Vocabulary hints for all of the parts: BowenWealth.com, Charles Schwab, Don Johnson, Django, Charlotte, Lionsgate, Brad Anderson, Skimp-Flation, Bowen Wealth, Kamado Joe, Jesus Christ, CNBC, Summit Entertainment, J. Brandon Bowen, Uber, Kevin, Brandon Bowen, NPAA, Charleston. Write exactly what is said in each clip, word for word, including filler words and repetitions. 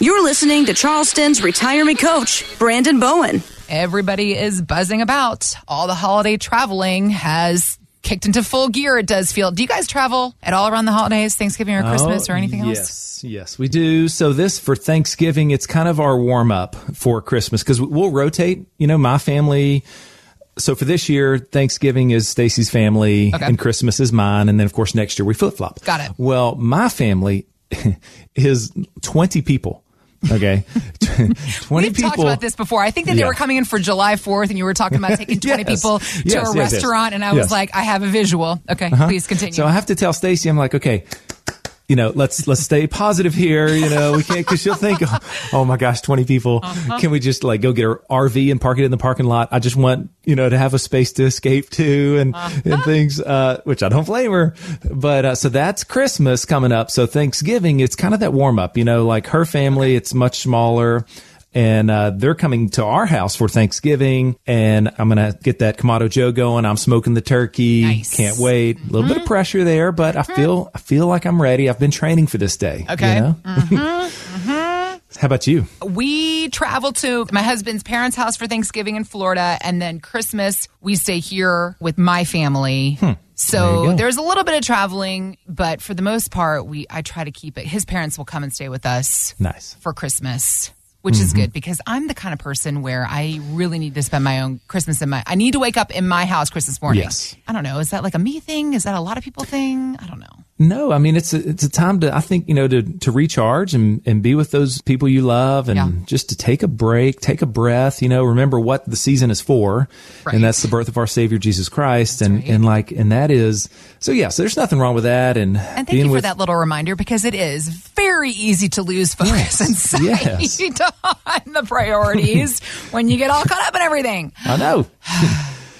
You're listening to Charleston's retirement coach, Brandon Bowen. Everybody is buzzing about. All the holiday traveling has kicked into full gear, it does feel. Do you guys travel at all around the holidays, Thanksgiving or Christmas oh, or anything else? Yes, yes, we do. So this, for Thanksgiving, it's kind of our warm-up for Christmas because we'll rotate, you know, my family. So for this year, Thanksgiving is Stacy's family okay. and Christmas is mine. And then, of course, next year we flip-flop. Got it. Well, my family is twenty people. Okay. twenty We've people. talked about this before. I think that yeah. they were coming in for July fourth and you were talking about taking twenty yes. people to yes, a yes, restaurant. Yes. And I yes. was like, I have a visual. Okay. Uh-huh. Please continue. So I have to tell Stacy, I'm like, okay, you know, let's, let's stay positive here. You know, we can't, cause she'll think, oh, oh my gosh, twenty people. Uh-huh. Can we just like go get our R V and park it in the parking lot? I just want, you know, to have a space to escape to and, uh-huh. and things, uh, which I don't blame her. But, uh, so that's Christmas coming up. So Thanksgiving, it's kind of that warm up, you know, like her family, okay. it's much smaller. And uh, they're coming to our house for Thanksgiving, and I'm going to get that Kamado Joe going. I'm smoking the turkey. Nice. Can't wait. A little mm-hmm. bit of pressure there, but mm-hmm. I feel I feel like I'm ready. I've been training for this day. Okay. You know? Mm-hmm. Mm-hmm. How about you? We travel to my husband's parents' house for Thanksgiving in Florida, and then Christmas, we stay here with my family. Hmm. So there there's a little bit of traveling, but for the most part, we I try to keep it. His parents will come and stay with us nice. for Christmas. Which mm-hmm. is good because I'm the kind of person where I really need to spend my own Christmas in my, I need to wake up in my house Christmas morning. Yes. I don't know. Is that like a me thing? Is that a lot of people thing? I don't know. No, I mean, it's a, it's a time to, I think, you know, to, to recharge and, and be with those people you love and yeah. just to take a break, take a breath, you know, remember what the season is for. Right. And that's the birth of our Savior, Jesus Christ. That's and, right. and like, and that is, so yeah, so there's nothing wrong with that. And, and thank being you for with, that little reminder because it is very easy to lose focus yes, and sight on the priorities when you get all caught up in everything. I know.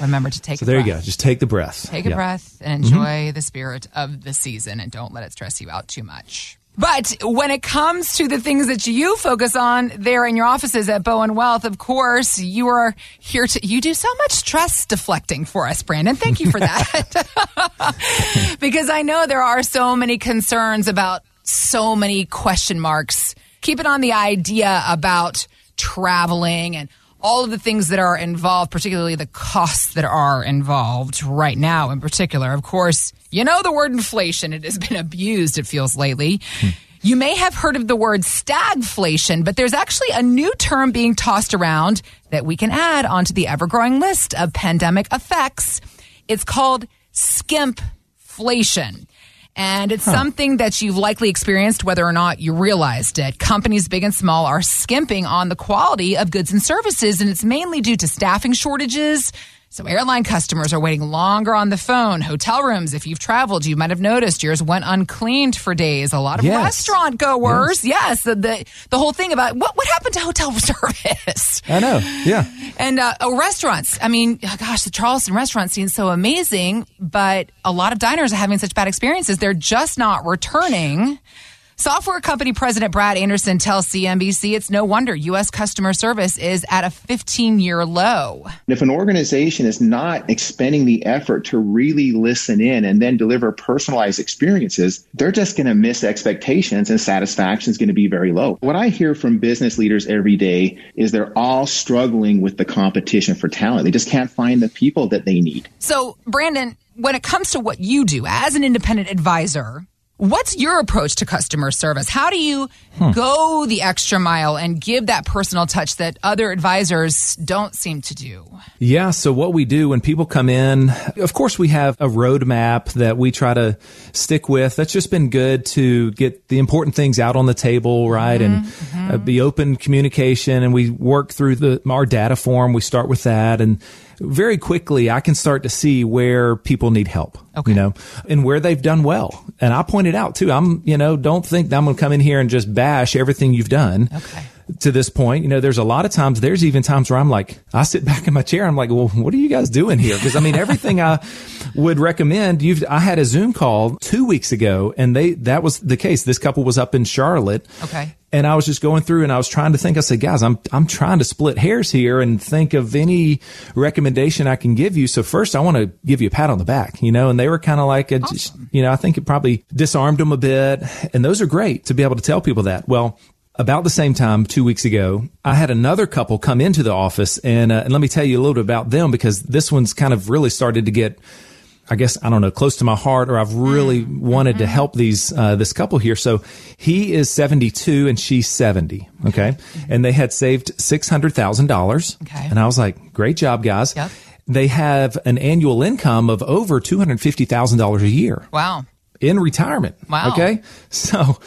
Remember to take so a there breath. You go. Just take the breath. Take a yeah. breath and enjoy mm-hmm. the spirit of the season and don't let it stress you out too much. But when it comes to the things that you focus on there in your offices at Bowen Wealth, of course, you are here to, you do so much stress deflecting for us, Brandon. Thank you for that. Because I know there are so many concerns about so many question marks. Keep it on the idea about traveling and all of the things that are involved, particularly the costs that are involved right now in particular. Of course, you know the word inflation. It has been abused, it feels, lately. Hmm. You may have heard of the word stagflation, but there's actually a new term being tossed around that we can add onto the ever-growing list of pandemic effects. It's called skimp-flation. And it's huh. something that you've likely experienced whether or not you realized it. Companies big and small are skimping on the quality of goods and services, and it's mainly due to staffing shortages. So airline customers are waiting longer on the phone. Hotel rooms, if you've traveled, you might have noticed yours went uncleaned for days. A lot of yes. restaurant goers. Yes. yes the, the the whole thing about what, what happened to hotel service. I know. Yeah. And uh, oh, restaurants. I mean, oh gosh, the Charleston restaurant scene's so amazing, but a lot of diners are having such bad experiences. They're just not returning. Software company president Brad Anderson tells C N B C it's no wonder U S customer service is at a fifteen-year low. If an organization is not expending the effort to really listen in and then deliver personalized experiences, they're just going to miss expectations and satisfaction is going to be very low. What I hear from business leaders every day is they're all struggling with the competition for talent. They just can't find the people that they need. So, Brandon, when it comes to what you do as an independent advisor, what's your approach to customer service? How do you hmm. go the extra mile and give that personal touch that other advisors don't seem to do? Yeah, so what we do when people come in, of course, we have a roadmap that we try to stick with. That's just been good to get the important things out on the table, right? Mm-hmm, and mm-hmm. Uh, be open communication. And we work through the our data form. We start with that. And very quickly, I can start to see where people need help, okay. you know, and where they've done well. And I pointed out, too, I'm, you know, don't think that I'm going to come in here and just bash everything you've done. Okay. To this point, you know, there's a lot of times, there's even times where I'm like, I sit back in my chair. I'm like, well, what are you guys doing here? Because I mean, everything I would recommend you've, I had a Zoom call two weeks ago and they, that was the case. This couple was up in Charlotte. Okay. And I was just going through and I was trying to think, I said, guys, I'm, I'm trying to split hairs here and think of any recommendation I can give you. So first I want to give you a pat on the back, you know, and they were kind of like, a, awesome. just, you know, I think it probably disarmed them a bit. And those are great to be able to tell people that. Well, about the same time two weeks ago, I had another couple come into the office, and, uh, and let me tell you a little bit about them, because this one's kind of really started to get, I guess, I don't know, close to my heart, or I've really mm-hmm. wanted to help these, uh, this couple here. So he is seventy-two and she's seventy. Okay. Mm-hmm. And they had saved six hundred thousand dollars. Okay. And I was like, great job, guys. Yep. They have an annual income of over two hundred fifty thousand dollars a year. Wow. In retirement. Wow. Okay. So,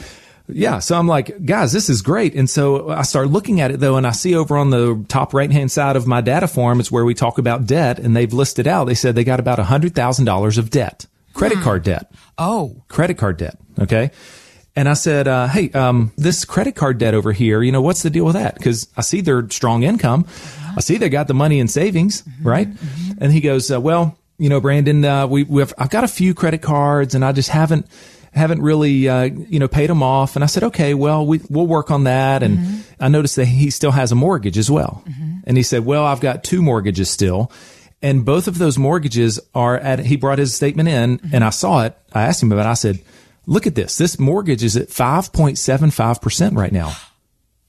yeah. So I'm like, guys, this is great. And so I start looking at it, though, and I see over on the top right-hand side of my data form, it's where we talk about debt, and they've listed out. They said they got about one hundred thousand dollars of debt, credit hmm. card debt. Oh. Credit card debt. Okay. And I said, uh, hey, um, this credit card debt over here, you know, what's the deal with that? Because I see their strong income. I see they got the money in savings, mm-hmm, right? Mm-hmm. And he goes, uh, well, you know, Brandon, uh, we, we've, I've got a few credit cards, and I just haven't, haven't really, uh, you know, paid them off. And I said, okay, well, we, we'll work on that. And mm-hmm. I noticed that he still has a mortgage as well. Mm-hmm. And he said, well, I've got two mortgages still. And both of those mortgages are at, he brought his statement in, mm-hmm. and I saw it. I asked him about it. I said, look at this. This mortgage is at five point seven five percent right now.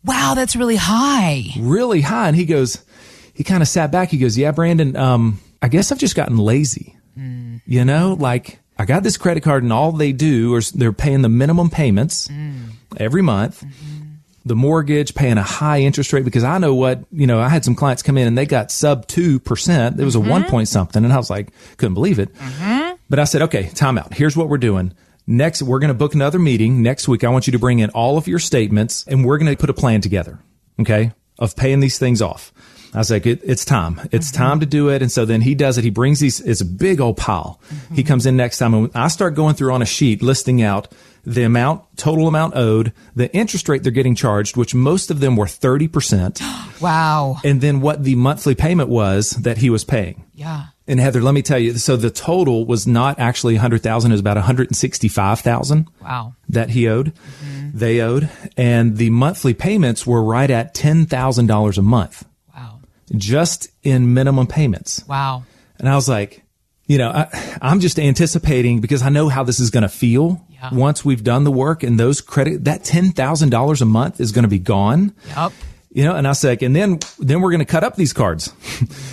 Wow, that's really high. Really high. And he goes, he kind of sat back. He goes, yeah, Brandon, um, I guess I've just gotten lazy. Mm. You know, like I got this credit card, and all they do is they're paying the minimum payments mm. every month, mm-hmm. the mortgage, paying a high interest rate, because I know what, you know, I had some clients come in and they got sub two percent. It was mm-hmm. a one point something. And I was like, couldn't believe it. Mm-hmm. But I said, okay, time out. Here's what we're doing. Next, we're going to book another meeting next week. I want you to bring in all of your statements, and we're going to put a plan together, okay, of paying these things off. I was like, it, it's time. It's mm-hmm. time to do it. And so then he does it. He brings these, it's a big old pile. Mm-hmm. He comes in next time, and I start going through on a sheet listing out the amount, total amount owed, the interest rate they're getting charged, which most of them were thirty percent. Wow. And then what the monthly payment was that he was paying. Yeah. And Heather, let me tell you, so the total was not actually one hundred thousand dollars. It was about one hundred sixty-five thousand dollars wow. that he owed, mm-hmm. they owed. And the monthly payments were right at ten thousand dollars a month. Wow. Just in minimum payments. Wow. And I was like, you know, I, I'm just anticipating, because I know how this is going to feel yeah. once we've done the work, and those credit, that ten thousand dollars a month is going to be gone. Yep. You know, and I said, like, and then, then we're going to cut up these cards.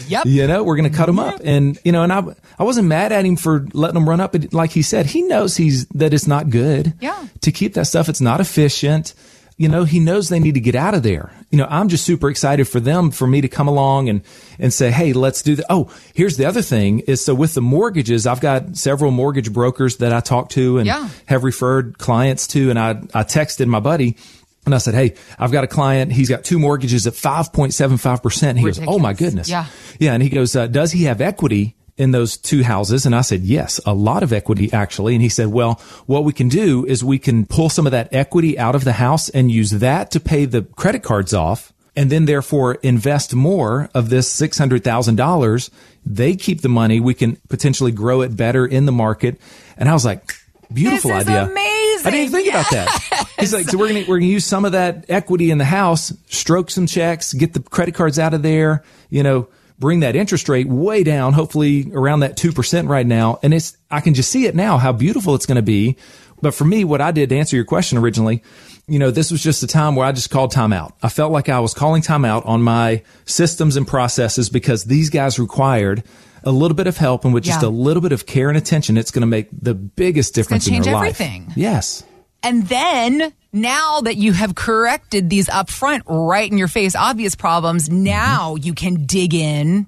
Yep. You know, we're going to cut them yep. up. And, you know, and I, I wasn't mad at him for letting them run up. But like he said, he knows he's, that it's not good yeah. to keep that stuff. It's not efficient. You know, he knows they need to get out of there. You know, I'm just super excited for them, for me to come along and, and say, hey, let's do that. Oh, here's the other thing is, so with the mortgages, I've got several mortgage brokers that I talk to and yeah. have referred clients to. And I, I texted my buddy, and I said, hey, I've got a client. He's got two mortgages at five point seven five percent. And he Ridiculous. goes, oh, my goodness. Yeah. Yeah. And he goes, uh, does he have equity in those two houses? And I said, yes, a lot of equity, actually. And he said, well, what we can do is we can pull some of that equity out of the house and use that to pay the credit cards off, and then therefore invest more of this six hundred thousand dollars. They keep the money. We can potentially grow it better in the market. And I was like, beautiful this is idea. Amazing. I didn't think yes. about that. He's like, so we're going to, we're going to use some of that equity in the house, stroke some checks, get the credit cards out of there, you know, bring that interest rate way down, hopefully around that two percent right now. And it's, I can just see it now, how beautiful it's going to be. But for me, what I did to answer your question originally, you know, this was just a time where I just called time out. I felt like I was calling time out on my systems and processes, because these guys required a little bit of help, and with just yeah. a little bit of care and attention, it's going to make the biggest difference in your life. It's going to change everything. Yes. And then now that you have corrected these up front, right in your face, obvious problems, now mm-hmm. you can dig in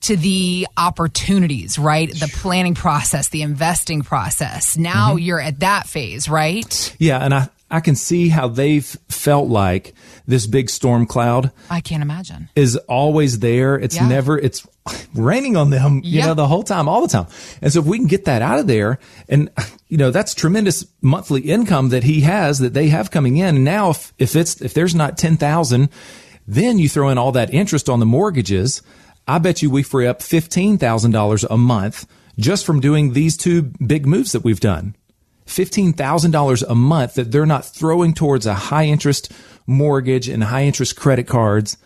to the opportunities, right? The planning process, the investing process. Now mm-hmm. you're at that phase, right? Yeah. And I, I can see how they've felt like this big storm cloud. I can't imagine. Is always there. It's yeah. never, it's raining on them, you yep. know, the whole time, all the time. And so if we can get that out of there, and, you know, that's tremendous monthly income that he has, that they have coming in. And now if, if it's, if there's not ten thousand, then you throw in all that interest on the mortgages. I bet you we free up fifteen thousand dollars a month just from doing these two big moves that we've done. fifteen thousand dollars a month that they're not throwing towards a high interest mortgage and high interest credit cards.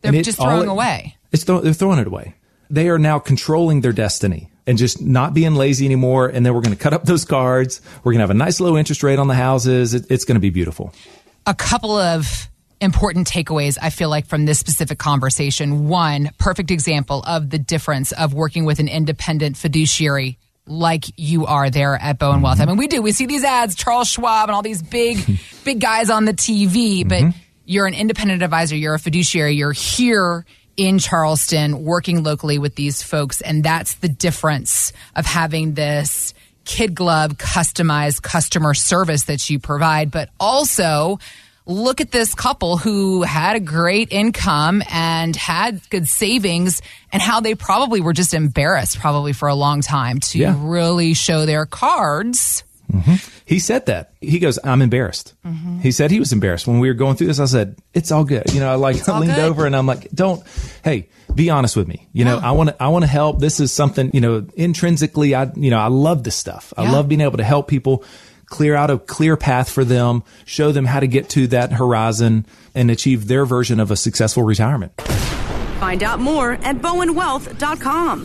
They're and just throwing all, away. It's th- they're throwing it away. They are now controlling their destiny and just not being lazy anymore. And then we're going to cut up those cards. We're going to have a nice low interest rate on the houses. It, it's going to be beautiful. a couple of important takeaways, I feel like, from this specific conversation. One, perfect example of the difference of working with an independent fiduciary like you are there at Bowen mm-hmm. Wealth. I mean, we do. We see these ads, Charles Schwab and all these big, big guys on the T V, but mm-hmm. you're an independent advisor. You're a fiduciary. You're here in Charleston working locally with these folks. And that's the difference of having this kid glove customized customer service that you provide, but also look at this couple who had a great income and had good savings, and how they probably were just embarrassed probably for a long time to yeah. really show their cards. Mm-hmm. He said that. He goes, I'm embarrassed. Mm-hmm. He said he was embarrassed. When we were going through this, I said, it's all good. You know, I like I leaned good. over and I'm like, don't, hey, be honest with me. You know, yeah. I want to I want to help. This is something, you know, intrinsically, I, you know, I love this stuff. I yeah. love being able to help people. Clear out a clear path for them, show them how to get to that horizon and achieve their version of a successful retirement. Find out more at Bowen Wealth dot com.